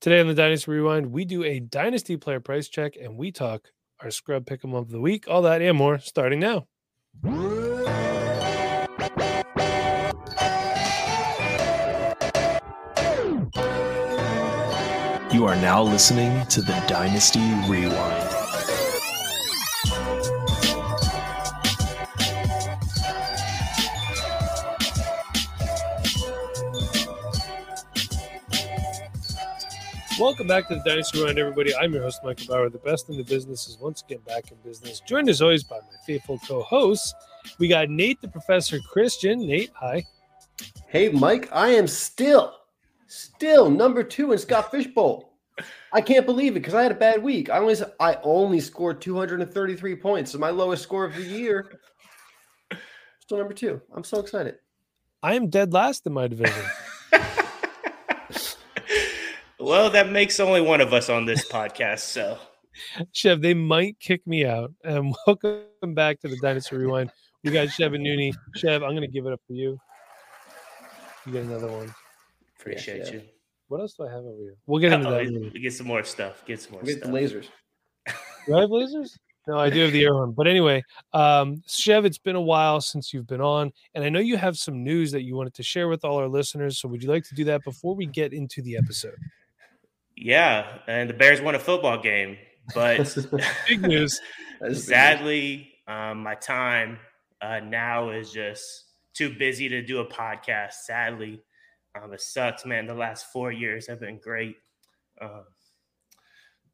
Today on the Dynasty Rewind, we do a Dynasty player price check, and we talk our scrub pick'em of the week, all that and more, starting now. You are now listening to the Dynasty Rewind. Welcome back to the Dynasty Rewind, everybody. I'm your host, Michael Bower. The best in the business is once again back in business. Joined as always by my faithful co-hosts. We got Nate, the Professor Christian. Nate, hi. Hey, Mike. I am still number two in Scott Fishbowl. I can't believe it because I had a bad week. I only scored 233 points, so my lowest score of the year. Still number two. I'm so excited. I am dead last in my division. Well, that makes only one of us on this podcast, so. Chev, they might kick me out. And welcome back to the Dynasty Rewind. We got Chevin Noone. Chev, I'm going to give it up for you. You get another one. Appreciate you. What else do I have over here? We'll get into that. We get some more stuff. Get lasers. Do I have lasers? No, I do have the air horn. But anyway, Chev, it's been a while since you've been on, and I know you have some news that you wanted to share with all our listeners, so would you like to do that before we get into the episode? Yeah, and the Bears won a football game, but big news. Sadly, my time now is just too busy to do a podcast. Sadly, it sucks, man. The last 4 years have been great,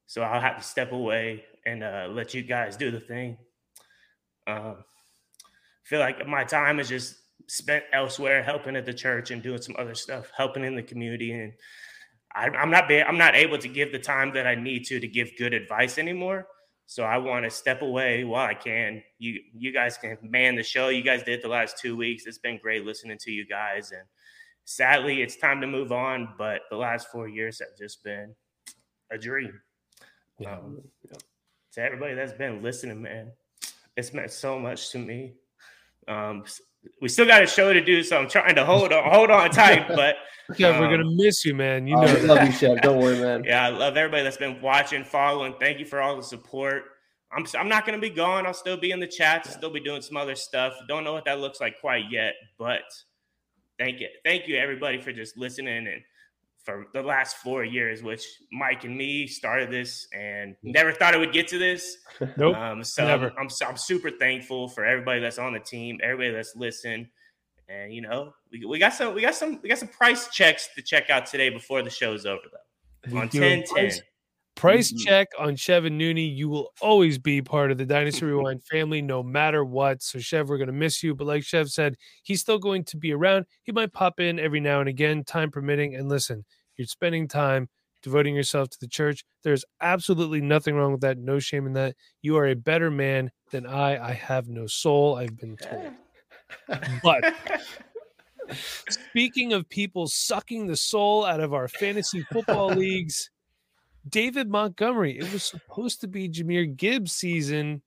so I'll have to step away and let you guys do the thing. I feel like my time is just spent elsewhere, helping at the church and doing some other stuff, helping in the community, and I'm not able to give the time that I need to give good advice anymore. So I want to step away while I can. You guys can man the show. You guys did the last 2 weeks. It's been great listening to you guys. And sadly, it's time to move on. But the last 4 years have just been a dream. Yeah. To everybody that's been listening, man, it's meant so much to me. We still got a show to do, so I'm trying to hold on tight. But yeah, we're gonna miss you, man. You know, I love you, Chef. Don't worry, man. Yeah, I love everybody that's been watching, following. Thank you for all the support. I'm not gonna be gone. I'll still be in the chats. Yeah. Still be doing some other stuff. Don't know what that looks like quite yet, but thank you everybody for just listening and for the last 4 years, which Mike and me started this and never thought it would get to this. Nope. Never. I'm super thankful for everybody that's on the team, everybody that's listened. And you know, we got some price checks to check out today before the show's over though. We on 10-10. Price check on Chevin Noone. You will always be part of the Dynasty Rewind family no matter what. So, Chev, we're going to miss you. But like Chev said, he's still going to be around. He might pop in every now and again, time permitting. And listen, you're spending time devoting yourself to the church. There's absolutely nothing wrong with that. No shame in that. You are a better man than I. I have no soul, I've been told. But speaking of people sucking the soul out of our fantasy football leagues, David Montgomery, it was supposed to be Jahmyr Gibbs season.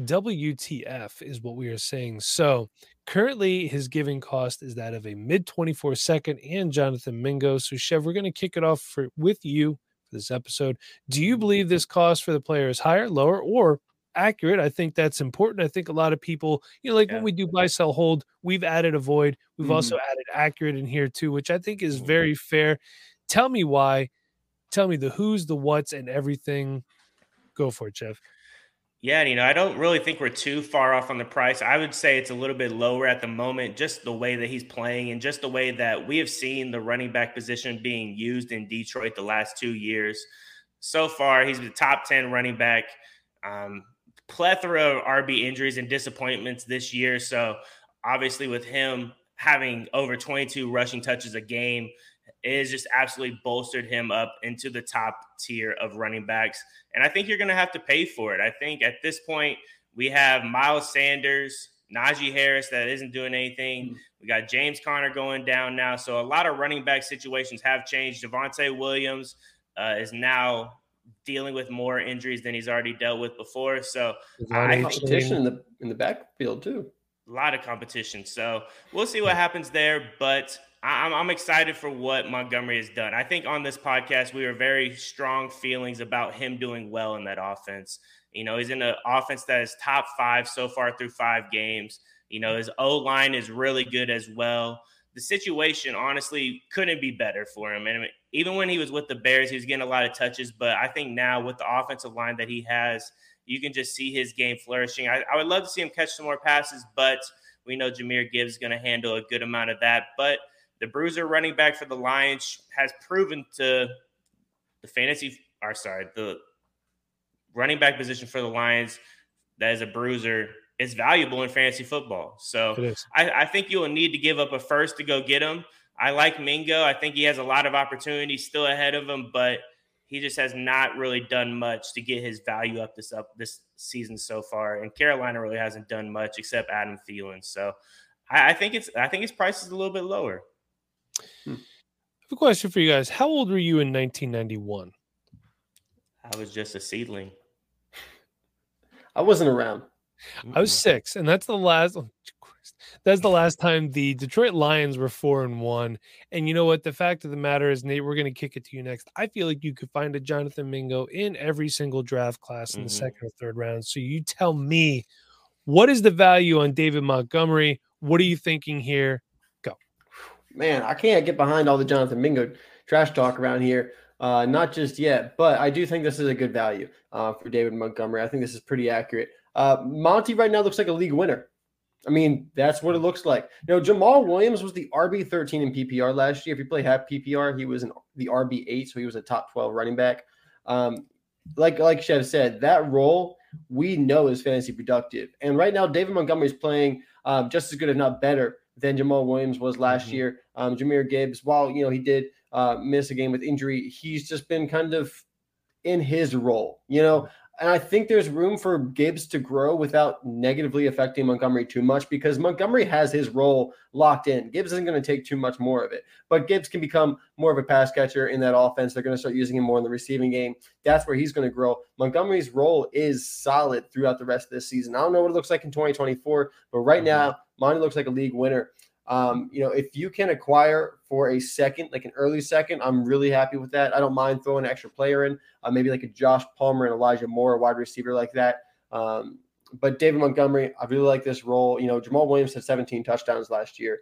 WTF is what we are saying. So currently his giving cost is that of a mid-24 second and Jonathan Mingo. So Chev, we're going to kick it off with you for this episode. Do you believe this cost for the player is higher, lower, or accurate? I think that's important. I think a lot of people, you know, like when we do buy, sell, hold, we've added avoid. We've also added accurate in here too, which I think is very fair. Tell me why. Tell me the who's, the what's, and everything. Go for it, Chev. Yeah, and, you know, I don't really think we're too far off on the price. I would say it's a little bit lower at the moment, just the way that he's playing and just the way that we have seen the running back position being used in Detroit the last 2 years. So far, he's the top 10 running back. Plethora of RB injuries and disappointments this year. So, obviously, with him having over 22 rushing touches a game, it has just absolutely bolstered him up into the top tier of running backs. And I think you're going to have to pay for it. I think at this point, we have Miles Sanders, Najee Harris that isn't doing anything. We got James Conner going down now. So a lot of running back situations have changed. Devontae Williams is now dealing with more injuries than he's already dealt with before. So I competition in the backfield too. A lot of competition. So we'll see what happens there. But I'm excited for what Montgomery has done. I think on this podcast, we were very strong feelings about him doing well in that offense. You know, he's in an offense that is top five so far through 5 games. You know, his O-line is really good as well. The situation, honestly, couldn't be better for him. And I mean, even when he was with the Bears, he was getting a lot of touches. But I think now with the offensive line that he has, you can just see his game flourishing. I would love to see him catch some more passes, but we know Jahmyr Gibbs is going to handle a good amount of that. But the bruiser running back for the Lions has proven to the running back position for the Lions that is a bruiser is valuable in fantasy football. So I think you will need to give up a first to go get him. I like Mingo. I think he has a lot of opportunities still ahead of him, but he just has not really done much to get his value up this season so far. And Carolina really hasn't done much except Adam Thielen. So I think his price is a little bit lower. I have a question for you guys. How old were you in 1991? I was just a seedling. I wasn't around. I was 6, and that's the last. Oh, that's the last time the Detroit Lions were 4-1. And you know what? The fact of the matter is, Nate, we're going to kick it to you next. I feel like you could find a Jonathan Mingo in every single draft class in the second or third round. So you tell me, what is the value on David Montgomery? What are you thinking here? Go. Man, I can't get behind all the Jonathan Mingo trash talk around here. Not just yet, but I do think this is a good value for David Montgomery. I think this is pretty accurate. Monty right now looks like a league winner. I mean, that's what it looks like. You know, Jamal Williams was the RB13 in PPR last year. If you play half PPR, he was the RB8, so he was a top 12 running back. Like Chev said, that role we know is fantasy productive. And right now, David Montgomery is playing just as good, if not better, than Jamal Williams was last year. Jahmyr Gibbs, while you know he did miss a game with injury, he's just been kind of in his role, you know. And I think there's room for Gibbs to grow without negatively affecting Montgomery too much because Montgomery has his role locked in. Gibbs isn't going to take too much more of it, but Gibbs can become more of a pass catcher in that offense. They're going to start using him more in the receiving game. That's where he's going to grow. Montgomery's role is solid throughout the rest of this season. I don't know what it looks like in 2024, but right now, Monty looks like a league winner. You know, if you can acquire for a second, like an early second, I'm really happy with that. I don't mind throwing an extra player in, maybe like a Josh Palmer and Elijah Moore, a wide receiver like that. But David Montgomery, I really like this role. You know, Jamal Williams had 17 touchdowns last year.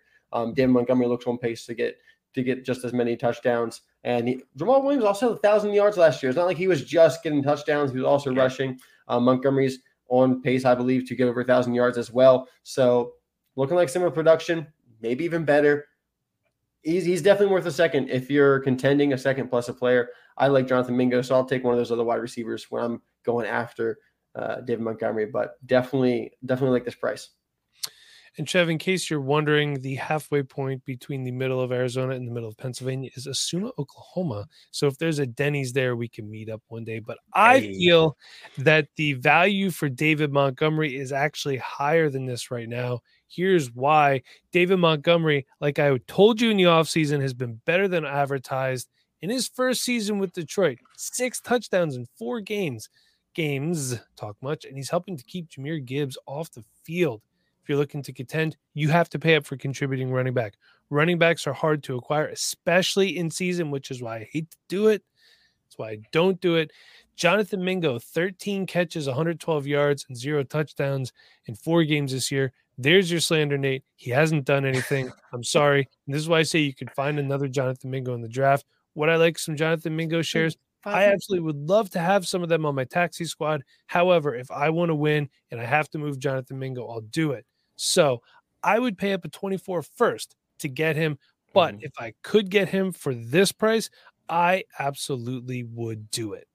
David Montgomery looks on pace to get just as many touchdowns. And Jamal Williams also had 1,000 yards last year. It's not like he was just getting touchdowns. He was also rushing. Montgomery's on pace, I believe, to get over 1,000 yards as well. So looking like similar production. Maybe even better. He's definitely worth a second if you're contending a second plus a player. I like Jonathan Mingo, so I'll take one of those other wide receivers when I'm going after David Montgomery, but definitely like this price. And Chev, in case you're wondering, the halfway point between the middle of Arizona and the middle of Pennsylvania is Osuna, Oklahoma. So if there's a Denny's there, we can meet up one day. But I feel that the value for David Montgomery is actually higher than this right now. Here's why. David Montgomery, like I told you in the offseason, has been better than advertised in his first season with Detroit. 6 touchdowns in 4 games talk much, and he's helping to keep Jahmyr Gibbs off the field. If you're looking to contend, you have to pay up for contributing running back. Running backs are hard to acquire, especially in season, which is why I hate to do it. That's why I don't do it. Jonathan Mingo, 13 catches, 112 yards, and 0 touchdowns in 4 games this year. There's your slander, Nate. He hasn't done anything. I'm sorry. And this is why I say you could find another Jonathan Mingo in the draft. Would I like some Jonathan Mingo shares? I absolutely would love to have some of them on my taxi squad. However, if I want to win and I have to move Jonathan Mingo, I'll do it. So I would pay up a 24 first to get him. But if I could get him for this price, I absolutely would do it.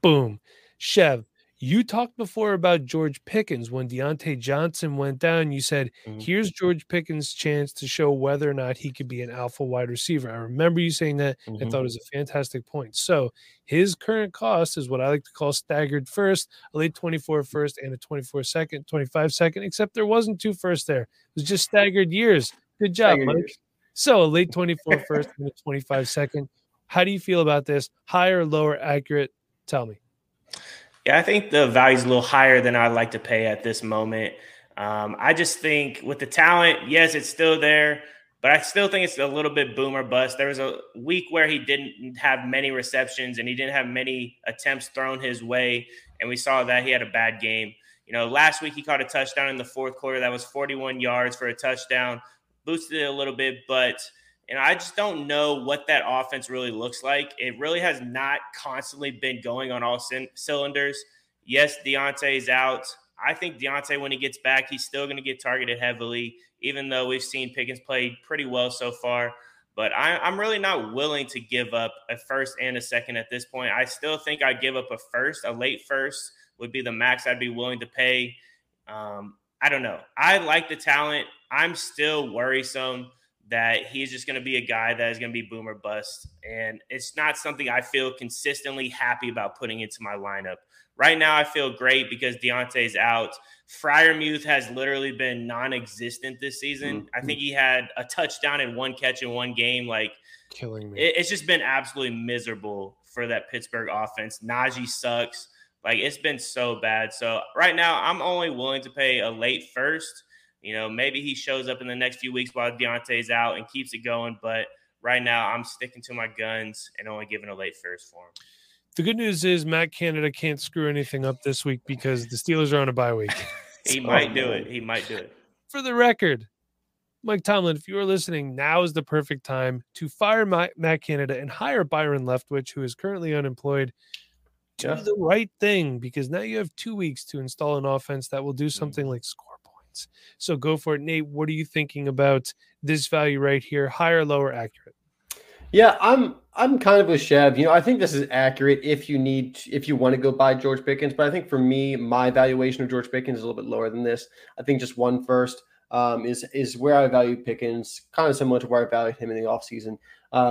Boom. Chev, you talked before about George Pickens. When Diontae Johnson went down, you said, here's George Pickens' chance to show whether or not he could be an alpha wide receiver. I remember you saying that. I thought it was a fantastic point. So his current cost is what I like to call staggered first, a late 24 first and a 24 second, 25 second, except there wasn't 2 firsts there. It was just staggered years. Good job, staggered Mike. Years. So a late 24 first and a 25 second. How do you feel about this? Higher, lower, accurate? Tell me. Yeah, I think the value is a little higher than I'd like to pay at this moment. I just think with the talent, yes, it's still there, But I still think it's a little bit boom or bust. There was a week where he didn't have many receptions and he didn't have many attempts thrown his way, and we saw that he had a bad game. You know, last week he caught a touchdown in the fourth quarter. That was 41 yards for a touchdown. Boosted it a little bit, but I just don't know what that offense really looks like. It really has not constantly been going on all cylinders. Yes, Diontae's out. I think Diontae, when he gets back, he's still going to get targeted heavily, even though we've seen Pickens play pretty well so far. But I'm really not willing to give up a first and a second at this point. I still think I'd give up a first. A late first would be the max I'd be willing to pay. I don't know. I like the talent. I'm still worrisome that he's just going to be a guy that is going to be boom or bust. And it's not something I feel consistently happy about putting into my lineup. Right now, I feel great because Diontae's out. Freiermuth has literally been non-existent this season. Mm-hmm. I think he had a touchdown and one catch in one game. Like, killing me. It's just been absolutely miserable for that Pittsburgh offense. Najee sucks. Like, it's been so bad. So right now, I'm only willing to pay a late first. You know, maybe he shows up in the next few weeks while Diontae's out and keeps it going. But right now, I'm sticking to my guns and only giving a late first for him. The good news is Matt Canada can't screw anything up this week because the Steelers are on a bye week. He might do it. For the record, Mike Tomlin, if you are listening, now is the perfect time to fire Matt Canada and hire Byron Leftwich, who is currently unemployed. Yeah. Do the right thing, because now you have 2 weeks to install an offense that will do something like score points. So go for it. Nate, what are you thinking about this value right here? High or low or accurate? Yeah, I'm kind of with Chev. You know, I think this is accurate if you want to go buy George Pickens. But I think for me, my valuation of George Pickens is a little bit lower than this. I think just 1 first is where I value Pickens, kind of similar to where I valued him in the offseason.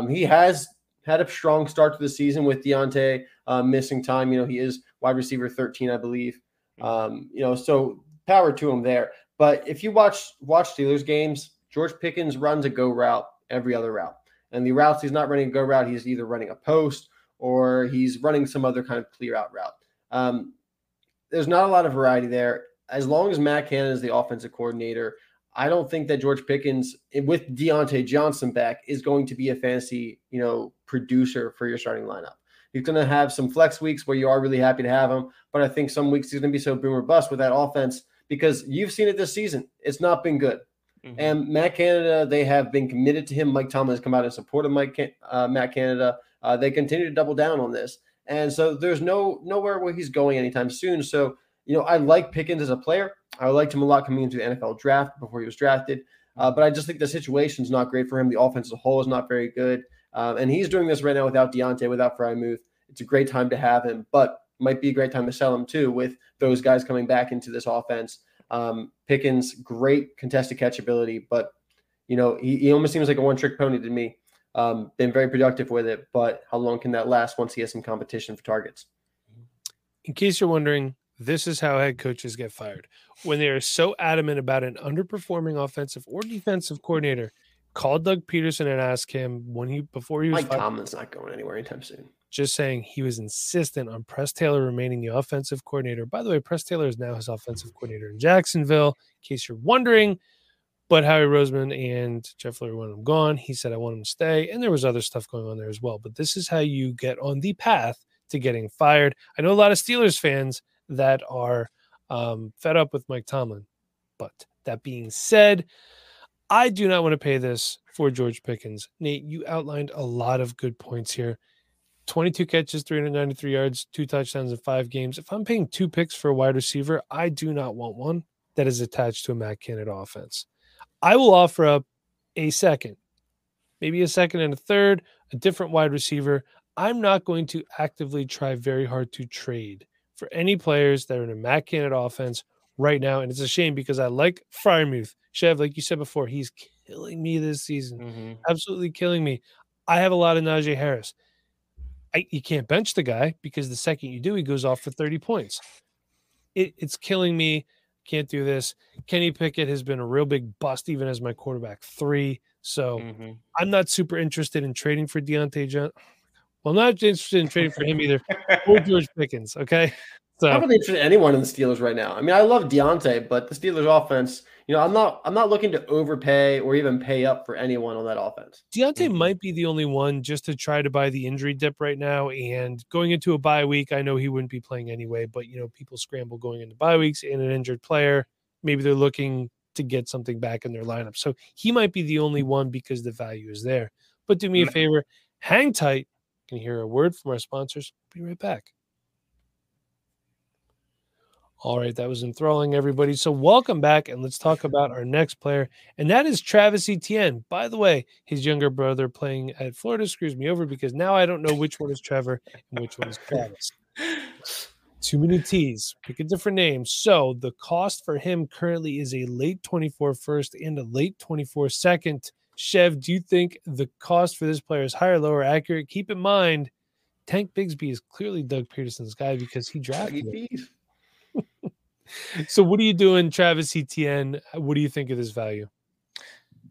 He has had a strong start to the season with Diontae missing time. You know, he is wide receiver 13, I believe. You know, so power to him there. But if you watch Steelers games, George Pickens runs a go route every other route. And the routes he's not running a go route, he's either running a post or he's running some other kind of clear out route. There's not a lot of variety there. As long as Matt Canada is the offensive coordinator, I don't think that George Pickens, with Diontae Johnson back, is going to be a fantasy, producer for your starting lineup. He's going to have some flex weeks where you are really happy to have him, but I think some weeks he's going to be so boom or bust with that offense because you've seen it this season. It's not been good. Mm-hmm. And Matt Canada, they have been committed to him. Mike Tomlin has come out in support of Matt Canada. They continue to double down on this. And so there's nowhere where he's going anytime soon. So, I like Pickens as a player. I liked him a lot coming into the NFL draft before he was drafted. But I just think the situation's not great for him. The offense as a whole is not very good. And he's doing this right now without Diontae, without Freiermuth. It's a great time to have him, but might be a great time to sell him too with those guys coming back into this offense. Pickens, great contested catchability, but he almost seems like a one-trick pony to me. Been very productive with it, but how long can that last once he has some competition for targets? In case you're wondering, this is how head coaches get fired. When they are so adamant about an underperforming offensive or defensive coordinator, call Doug Peterson and ask him before he was fired. Mike Tomlin's not going anywhere anytime soon. Just saying, he was insistent on Press Taylor remaining the offensive coordinator. By the way, Press Taylor is now his offensive coordinator in Jacksonville, in case you're wondering. But Howie Roseman and Jeff Lurie wanted him gone. He said, I want him to stay. And there was other stuff going on there as well. But this is how you get on the path to getting fired. I know a lot of Steelers fans that are fed up with Mike Tomlin. But that being said, I do not want to pay this for George Pickens. Nate, you outlined a lot of good points here. 22 catches, 393 yards, 2 touchdowns in 5 games. If I'm paying 2 picks for a wide receiver, I do not want one that is attached to a Matt Canada offense. I will offer up a second, maybe a second and a third, a different wide receiver. I'm not going to actively try very hard to trade for any players that are in a Matt Canada offense right now. And it's a shame because I like Freiermuth. Chev, like you said before, he's killing me this season. Mm-hmm. Absolutely killing me. I have a lot of Najee Harris. You can't bench the guy because the second you do, he goes off for 30 points. It's killing me. Can't do this. Kenny Pickett has been a real big bust, even as my quarterback 3. So I'm not super interested in trading for Diontae Johnson. Well, not interested in trading for him either. Or George Pickens. Okay. So I'm not really interested in anyone in the Steelers right now. I mean, I love Diontae, but the Steelers offense, you know, I'm not looking to overpay or even pay up for anyone on that offense. Diontae might be the only one just to try to buy the injury dip right now. And going into a bye week, I know he wouldn't be playing anyway, but, you know, people scramble going into bye weeks and an injured player. Maybe they're looking to get something back in their lineup. So he might be the only one because the value is there. But do me a favor, hang tight. You can hear a word from our sponsors. Be right back. All right, that was enthralling, everybody. So welcome back, and let's talk about our next player, and that is Travis Etienne. By the way, his younger brother playing at Florida screws me over because now I don't know which one is Trevor and which one is Travis. Too many T's. Pick a different name. So the cost for him currently is a late 24 first and a late 24 second. Chev, do you think the cost for this player is higher, lower, accurate? Keep in mind, Tank Bigsby is clearly Doug Peterson's guy because he drafted him. So what are you doing, Travis Etienne? What do you think of this value?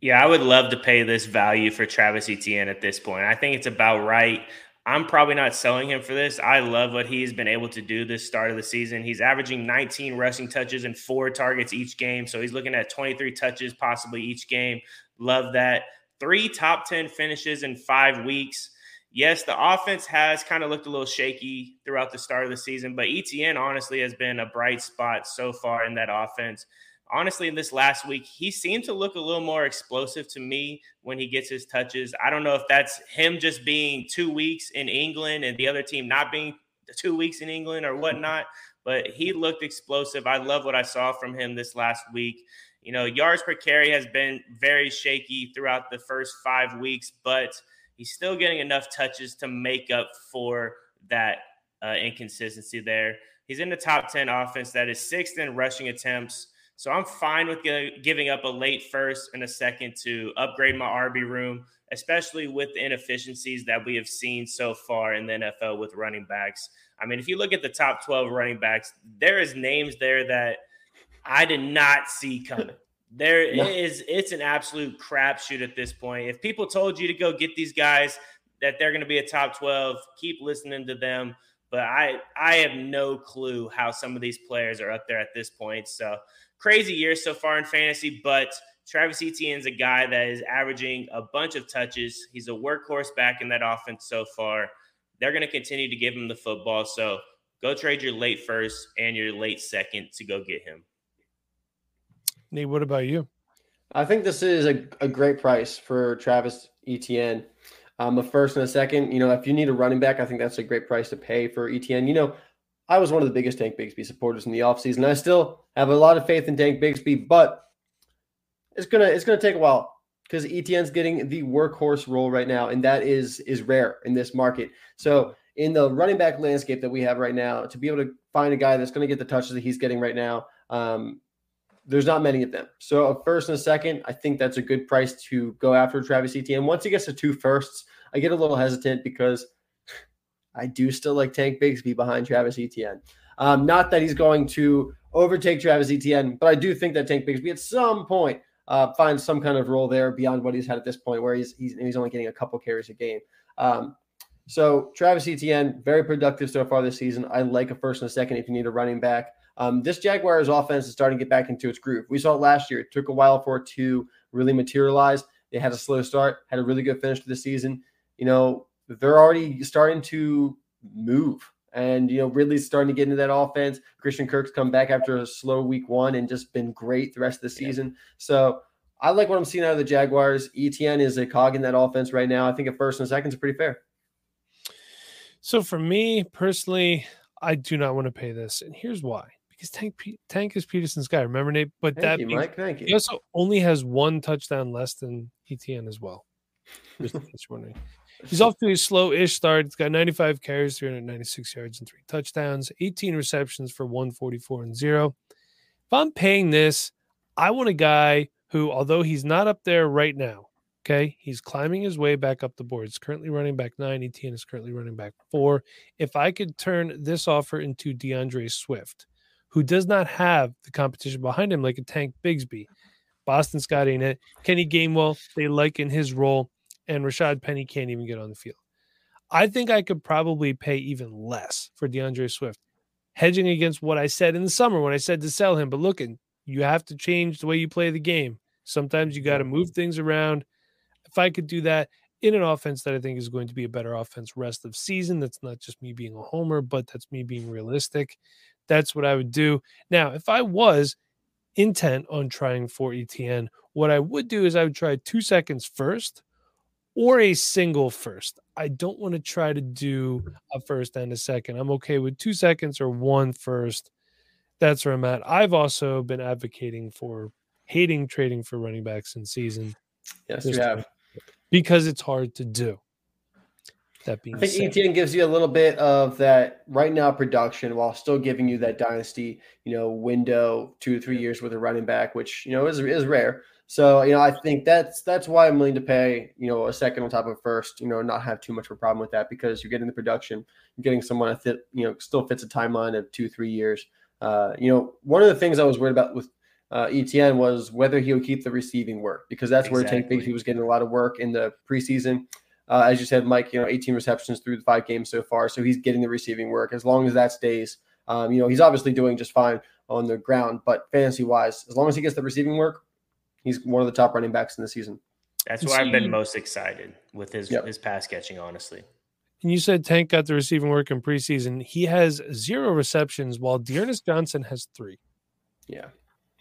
Yeah, I would love to pay this value for Travis Etienne at this point. I think it's about right. I'm probably not selling him for this. I love what he's been able to do this start of the season. He's averaging 19 rushing touches and 4 targets each game. So he's looking at 23 touches possibly each game. Love that. 3 top 10 finishes in 5 weeks. Yes, the offense has kind of looked a little shaky throughout the start of the season, but Etienne honestly has been a bright spot so far in that offense. Honestly, in this last week, he seemed to look a little more explosive to me when he gets his touches. I don't know if that's him just being 2 weeks in England and the other team not being 2 weeks in England or whatnot, but he looked explosive. I love what I saw from him this last week. You know, yards per carry has been very shaky throughout the first 5 weeks, but he's still getting enough touches to make up for that inconsistency there. He's in the top 10 offense that is 6th in rushing attempts. So I'm fine with giving up a late first and a second to upgrade my RB room, especially with the inefficiencies that we have seen so far in the NFL with running backs. I mean, if you look at the top 12 running backs, there is names there that I did not see coming. It's an absolute crapshoot at this point. If people told you to go get these guys, that they're going to be a top 12, keep listening to them. But I have no clue how some of these players are up there at this point. So crazy year so far in fantasy, but Travis Etienne's a guy that is averaging a bunch of touches. He's a workhorse back in that offense so far. They're going to continue to give him the football. So go trade your late first and your late second to go get him. Nate, what about you? I think this is a great price for Travis Etienne. A first and a second, you know, if you need a running back, I think that's a great price to pay for Etienne. You know, I was one of the biggest Tank Bigsby supporters in the offseason. I still have a lot of faith in Tank Bigsby, but it's gonna take a while because Etienne's getting the workhorse role right now, and that is rare in this market. So in the running back landscape that we have right now, to be able to find a guy that's going to get the touches that he's getting right now, there's not many of them. So a first and a second, I think that's a good price to go after Travis Etienne. Once he gets to 2 firsts, I get a little hesitant because I do still like Tank Bigsby behind Travis Etienne. Not that he's going to overtake Travis Etienne, but I do think that Tank Bigsby at some point finds some kind of role there beyond what he's had at this point, where he's only getting a couple carries a game. So Travis Etienne, very productive so far this season. I like a first and a second if you need a running back. This Jaguars offense is starting to get back into its groove. We saw it last year. It took a while for it to really materialize. They had a slow start, had a really good finish to the season. You know, they're already starting to move and, you know, really starting to get into that offense. Christian Kirk's come back after a slow week one and just been great the rest of the season. Yeah. So I like what I'm seeing out of the Jaguars. Etienne is a cog in that offense right now. I think a first and a second is pretty fair. So for me personally, I do not want to pay this. And here's why. Because Tank is Peterson's guy, remember, Nate? But He also only has 1 touchdown less than Etienne as well. He's off to a slow-ish start. He's got 95 carries, 396 yards, and 3 touchdowns, 18 receptions for 144 and 0. If I'm paying this, I want a guy who, although he's not up there right now, okay, he's climbing his way back up the board. He's currently running back 9. Etienne is currently running back 4. If I could turn this offer into DeAndre Swift, who does not have the competition behind him like a Tank Bigsby. Boston Scott ain't it. Kenny Gainwell, they liken his role, and Rashad Penny can't even get on the field. I think I could probably pay even less for DeAndre Swift. hedging against what I said in the summer when I said to sell him. But look, you have to change the way you play the game. Sometimes you got to move things around. If I could do that in an offense that I think is going to be a better offense rest of season, that's not just me being a homer, but that's me being realistic. That's what I would do. Now, if I was intent on trying for Etienne, what I would do is I would try 2 seconds first or a single first. I don't want to try to do a first and a second. I'm okay with 2 seconds or 1 first. That's where I'm at. I've also been advocating for hating trading for running backs in season. Yes, you have. Because it's hard to do. That being said, I think Etienne gives you a little bit of that right now production while still giving you that dynasty, window 2 to 3 years with a running back, which, is rare. So, I think that's why I'm willing to pay, a second on top of first, not have too much of a problem with that because you're getting the production, you're getting someone that still fits a timeline of 2 to 3 years. One of the things I was worried about with Etienne was whether he would keep the receiving work because that's exactly where Tank Bigsby was getting a lot of work in the preseason. As you said, Mike, 18 receptions through the 5 games so far. So he's getting the receiving work as long as that stays. He's obviously doing just fine on the ground, but fantasy wise, as long as he gets the receiving work, he's one of the top running backs in the season. That's where I've been most excited with his pass catching, honestly. And you said Tank got the receiving work in preseason. He has 0 receptions while Dearness Johnson has 3. Yeah.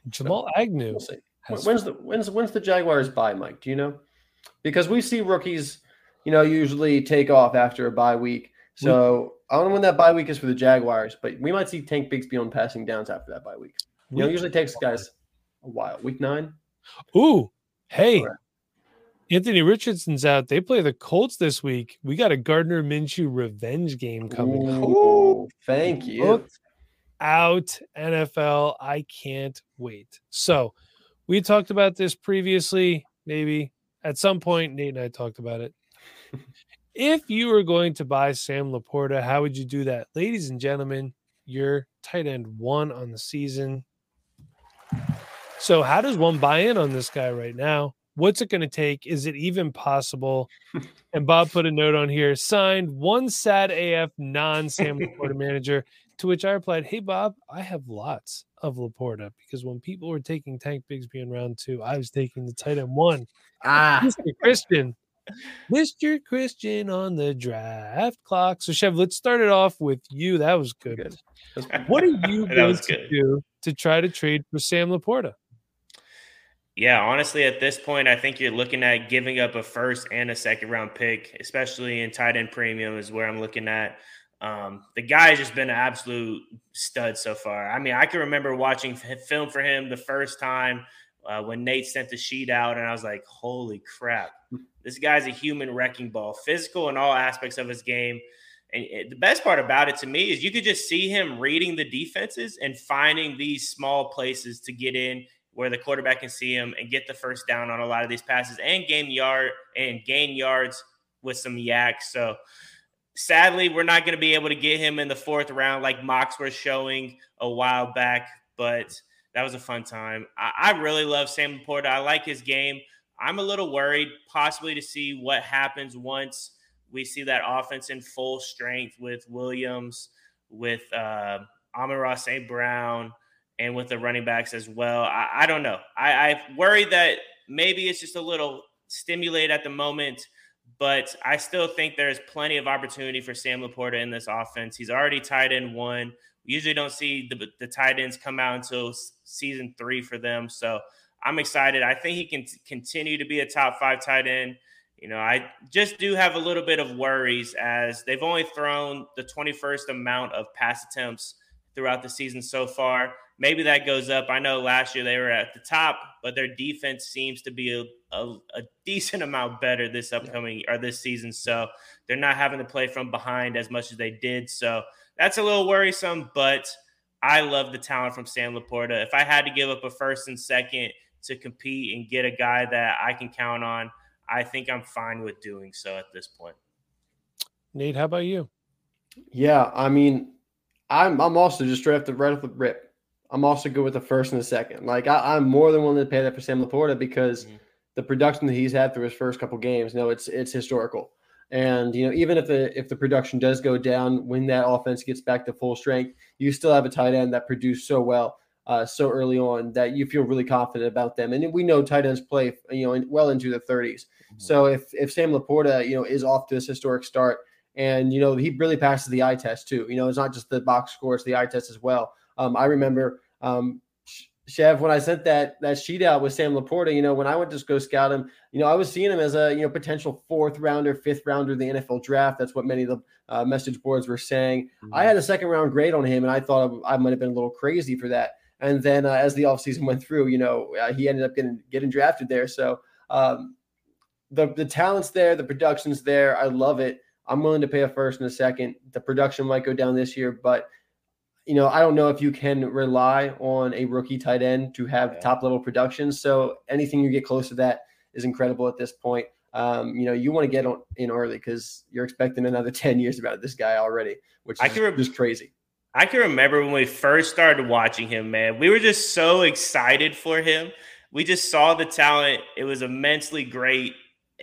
Jamal Agnew. We'll see. When's the Jaguars bye, Mike? Do you know? Because we see rookies, usually take off after a bye week. So I don't know when that bye week is for the Jaguars, but we might see Tank Bigsby on passing downs after that bye week. It usually takes guys a while. Week 9. Ooh, hey, right. Anthony Richardson's out. They play the Colts this week. We got a Gardner Minshew revenge game coming. Ooh, thank you. Look out, NFL. I can't wait. So we talked about this previously. Maybe at some point, Nate and I talked about it. If you were going to buy Sam LaPorta, how would you do that? Ladies and gentlemen, you're tight end 1 on the season. So how does one buy in on this guy right now? What's it going to take? Is it even possible? And Bob put a note on here, signed one sad AF non-Sam LaPorta manager, to which I replied, hey, Bob, I have lots of LaPorta because when people were taking Tank Bigsby in round 2, I was taking the tight end 1. Mr. Christian on the draft clock. So, Chev, let's start it off with you. That was good. What are you going to do to try to trade for Sam LaPorta? Yeah, honestly, at this point, I think you're looking at giving up a first and a second round pick, especially in tight end premium is where I'm looking at. The guy has just been an absolute stud so far. I mean, I can remember watching film for him the first time when Nate sent the sheet out, and I was like, holy crap. This guy's a human wrecking ball, physical in all aspects of his game. And the best part about it to me is you could just see him reading the defenses and finding these small places to get in where the quarterback can see him and get the first down on a lot of these passes and gain yards with some yaks. So sadly, we're not going to be able to get him in the 4th round like mocks were showing a while back, but that was a fun time. I really love Sam LaPorta. I like his game. I'm a little worried possibly to see what happens once we see that offense in full strength with Williams, with Amon-Ra St. Brown, and with the running backs as well. I don't know. I worry that maybe it's just a little stimulated at the moment, but I still think there's plenty of opportunity for Sam LaPorta in this offense. He's already tight end 1. We usually don't see the tight ends come out until season 3 for them, so I'm excited. I think he can continue to be a top 5 tight end. I just do have a little bit of worries as they've only thrown the 21st amount of pass attempts throughout the season so far. Maybe that goes up. I know last year they were at the top, but their defense seems to be a decent amount better this upcoming or this season. So they're not having to play from behind as much as they did. So that's a little worrisome, but I love the talent from Sam LaPorta. If I had to give up a first and second to compete and get a guy that I can count on, I think I'm fine with doing so at this point. Nate, how about you? Yeah, I mean, I'm also just drafted right off the rip. I'm also good with the first and the second. Like, I'm more than willing to pay that for Sam LaPorta because the production that he's had through his first couple games, it's historical. And, you know, even if the production does go down, when that offense gets back to full strength, you still have a tight end that produced so well so early on that you feel really confident about them. And we know tight ends play, you know, well into the 30s. Mm-hmm. So if Sam LaPorta, you know, is off to this historic start, and, you know, he really passes the eye test too. You know, it's not just the box score, it's the eye test as well. I remember, Chev, when I sent that sheet out with Sam LaPorta, you know, when I went to go scout him, you know, I was seeing him as a, you know, potential 4th rounder, 5th rounder of the NFL draft. That's what many of the message boards were saying. Mm-hmm. I had a 2nd round grade on him, and I thought I might have been a little crazy for that. And then as the offseason went through, you know, he ended up getting drafted there. So the talent's there, the production's there. I love it. I'm willing to pay a 1st and a 2nd. The production might go down this year, but you know, I don't know if you can rely on a rookie tight end to have top-level production. So anything you get close to that is incredible at this point. You know, you want to get on in early because you're expecting another 10 years about this guy already, which is just crazy. I can remember when we first started watching him, man. We were just so excited for him. We just saw the talent. It was immensely great.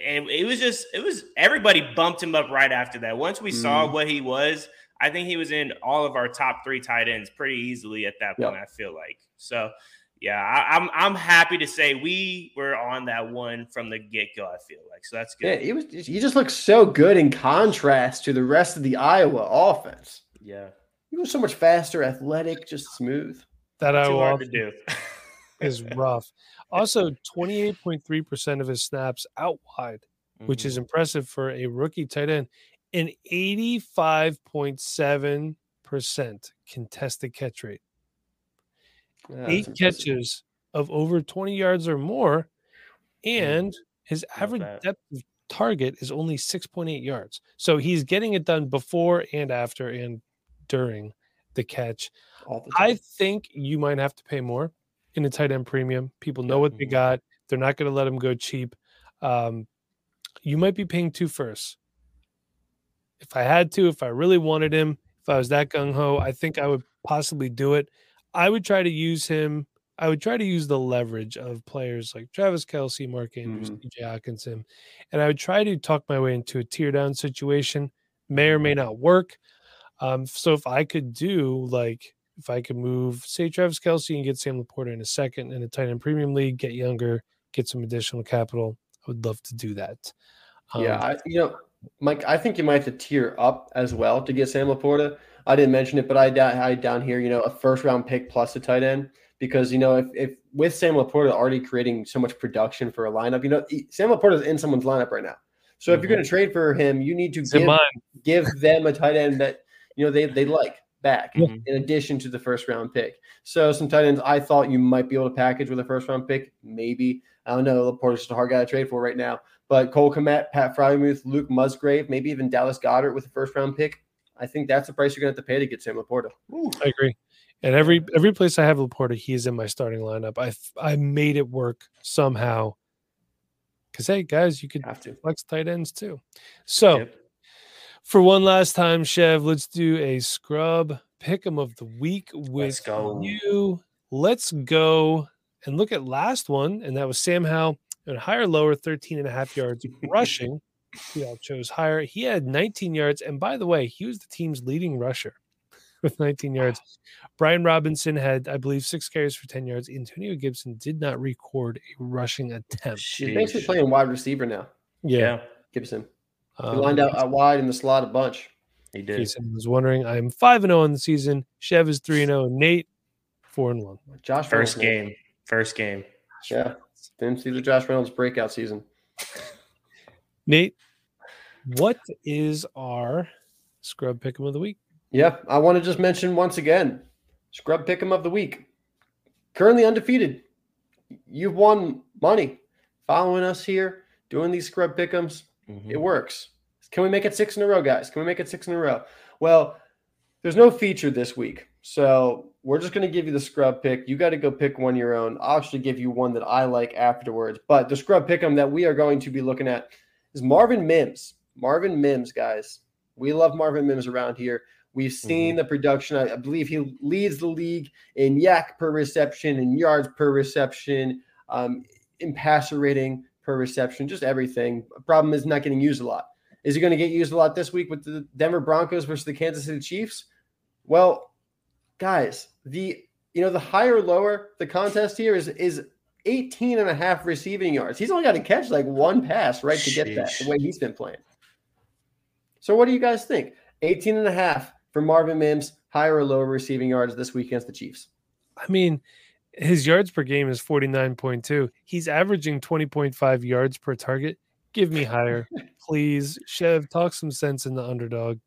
And it was everybody bumped him up right after that. Once we saw what he was, I think he was in all of our top 3 tight ends pretty easily at that point, I feel like. So, yeah, I'm happy to say we were on that one from the get-go, I feel like. So that's good. Yeah, he just looked so good in contrast to the rest of the Iowa offense. Yeah. He was so much faster, athletic, just smooth. That Iowa offense to do. is rough. Also, 28.3% of his snaps out wide, which is impressive for a rookie tight end. An 85.7% contested catch rate. Yeah, 8 catches of over 20 yards or more, and his average depth of target is only 6.8 yards. So he's getting it done before and after and during the catch. I think you might have to pay more in the tight end premium. People know what they got. They're not going to let him go cheap. You might be paying 2 firsts. If I had to, if I really wanted him, if I was that gung-ho, I think I would possibly do it. I would try to use him. I would try to use the leverage of players like Travis Kelce, Mark Andrews, TJ Hockenson, and I would try to talk my way into a tear-down situation. May or may not work. So if I could do, like, if I could move, say, Travis Kelce and get Sam LaPorta in a 2nd in a tight end premium league, get younger, get some additional capital, I would love to do that. Mike, I think you might have to tier up as well to get Sam LaPorta. I didn't mention it, but I down here, you know, a 1st round pick plus a tight end, because, you know, if with Sam LaPorta already creating so much production for a lineup, you know, Sam LaPorta is in someone's lineup right now. So if you're going to trade for him, you need to give them a tight end that, you know, they like back in addition to the 1st round pick. So some tight ends I thought you might be able to package with a 1st round pick. Maybe, I don't know. LaPorta's just a hard guy to trade for right now. But Cole Kmet, Pat Freiermuth, Luke Musgrave, maybe even Dallas Goedert with a 1st round pick. I think that's the price you're going to have to pay to get Sam LaPorta. Ooh. I agree. And every place I have LaPorta, he is in my starting lineup. I made it work somehow. Because, hey, guys, you could have to flex tight ends too. So for one last time, Chev, let's do a scrub pick'em of the week with you. Let's go and look at last one, and that was Sam Howell. And higher, lower, 13.5 yards rushing. We all chose higher. He had 19 yards. And by the way, he was the team's leading rusher with 19 yards. Brian Robinson had, I believe, 6 carries for 10 yards. Antonio Gibson did not record a rushing attempt. He's basically playing wide receiver now. Yeah. Gibson. He lined out wide in the slot a bunch. He did. Jason was wondering, I'm 5-0 on the season. Chev is 3-0. Nate, 4-1. Josh. First game. Yeah. Didn't see the Josh Reynolds breakout season. Nate, what is our scrub pick'em of the week? Yeah, I want to just mention once again, scrub pick'em of the week. Currently undefeated. You've won money following us here, doing these scrub pick'ems. It works. Can we make it 6 in a row, guys? Can we make it 6 in a row? Well, there's no feature this week. So we're just going to give you the scrub pick. You got to go pick one your own. I'll actually give you one that I like afterwards. But the scrub pick'em that we are going to be looking at is Marvin Mims. Marvin Mims, guys. We love Marvin Mims around here. We've seen the production. I believe he leads the league in yak per reception, in yards per reception, in passer rating per reception, just everything. The problem is not getting used a lot. Is he going to get used a lot this week with the Denver Broncos versus the Kansas City Chiefs? Well, guys, the higher, lower, the contest here is 18 and a half receiving yards. He's only got to catch like one pass, right, to get that, the way he's been playing. So what do you guys think? 18 and a half for Marvin Mims, higher or lower receiving yards this week against the Chiefs? I mean, his yards per game is 49.2. He's averaging 20.5 yards per target. Give me higher. Please, Chev, talk some sense in the underdog.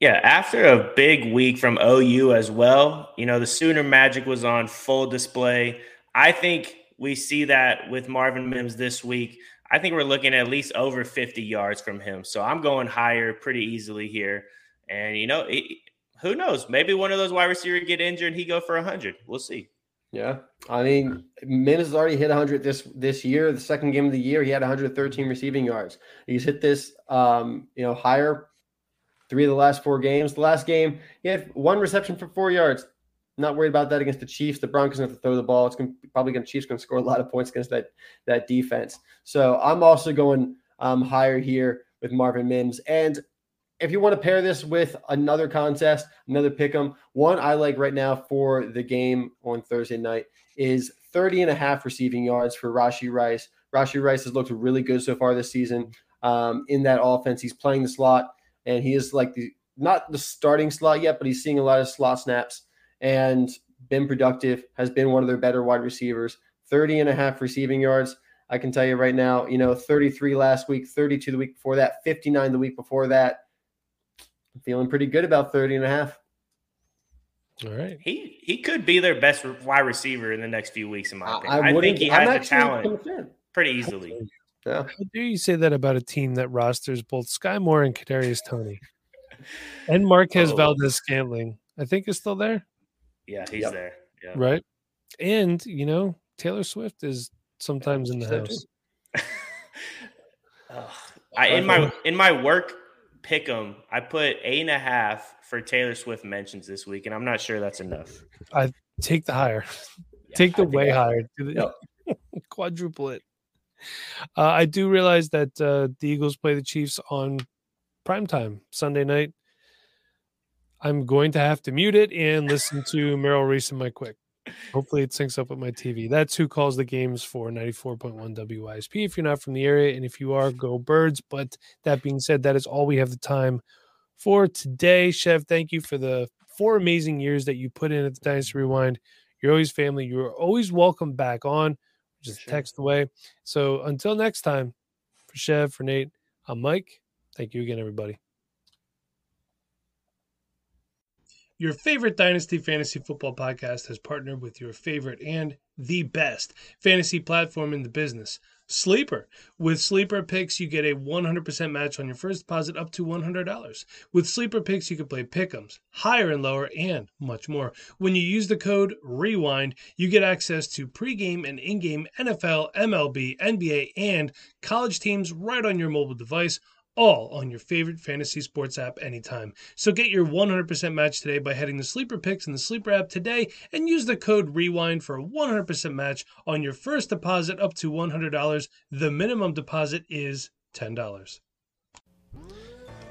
Yeah, after a big week from OU as well, the Sooner magic was on full display. I think we see that with Marvin Mims this week. I think we're looking at least over 50 yards from him. So I'm going higher pretty easily here. And, who knows? Maybe one of those wide receivers get injured and he go for 100. We'll see. Yeah. I mean, Mims has already hit 100 this year. The second game of the year, he had 113 receiving yards. He's hit this, higher 3 of the last 4 games. The last game, he had 1 reception for 4 yards. Not worried about that against the Chiefs. The Broncos have to throw the ball. It's Chiefs going to score a lot of points against that defense. So I'm also going higher here with Marvin Mims. And if you want to pair this with another contest, another pick'em, one I like right now for the game on Thursday night is 30 and a half receiving yards for Rashee Rice. Rashee Rice has looked really good so far this season in that offense. He's playing the slot, and he is not the starting slot yet, but he's seeing a lot of slot snaps and been productive, has been one of their better wide receivers. 30 and a half receiving yards. I can tell you right now, 33 last week, 32 the week before that, 59 the week before that. I'm feeling pretty good about 30 and a half. All right. He could be their best wide receiver in the next few weeks, in my opinion. I think he has the talent pretty easily. Yeah. How do you say that about a team that rosters both Sky Moore and Kadarius Toney and Marquez Valdes-Scantling? I think is still there. Yeah, he's there. Yeah. Right. And, Taylor Swift is sometimes in the house. In my work pick'em, I put 8.5 for Taylor Swift mentions this week, and I'm not sure that's enough. I take the higher. Higher. Quadruple it. I do realize that the Eagles play the Chiefs on primetime Sunday night. I'm going to have to mute it and listen to Merrill Reese and Mike Quick. Hopefully it syncs up with my TV. That's who calls the games for 94.1 WISP. If you're not from the area, and if you are, go Birds. But that being said, that is all we have the time for today. Chev, thank you for the 4 amazing years that you put in at the Dynasty Rewind. You're always family. You're always welcome back on. Just text away. So until next time, for Chev, for Nate, I'm Mike. Thank you again, everybody. Your favorite Dynasty Fantasy Football podcast has partnered with your favorite and the best fantasy platform in the business, Sleeper. With Sleeper Picks, you get a 100% match on your first deposit up to $100. With Sleeper Picks, you can play pick'ems, higher and lower, and much more. When you use the code REWIND, you get access to pregame and in-game NFL, MLB, NBA, and college teams right on your mobile device, all on your favorite fantasy sports app anytime. So get your 100% match today by heading to Sleeper Picks in the Sleeper app today and use the code REWIND for a 100% match on your first deposit up to $100. The minimum deposit is $10.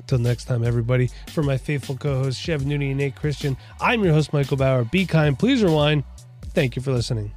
until next time, everybody, for my faithful co-hosts, Chevin Noone and Nate Christian, I'm your host, Michael Bower. Be kind, please rewind. Thank you for listening.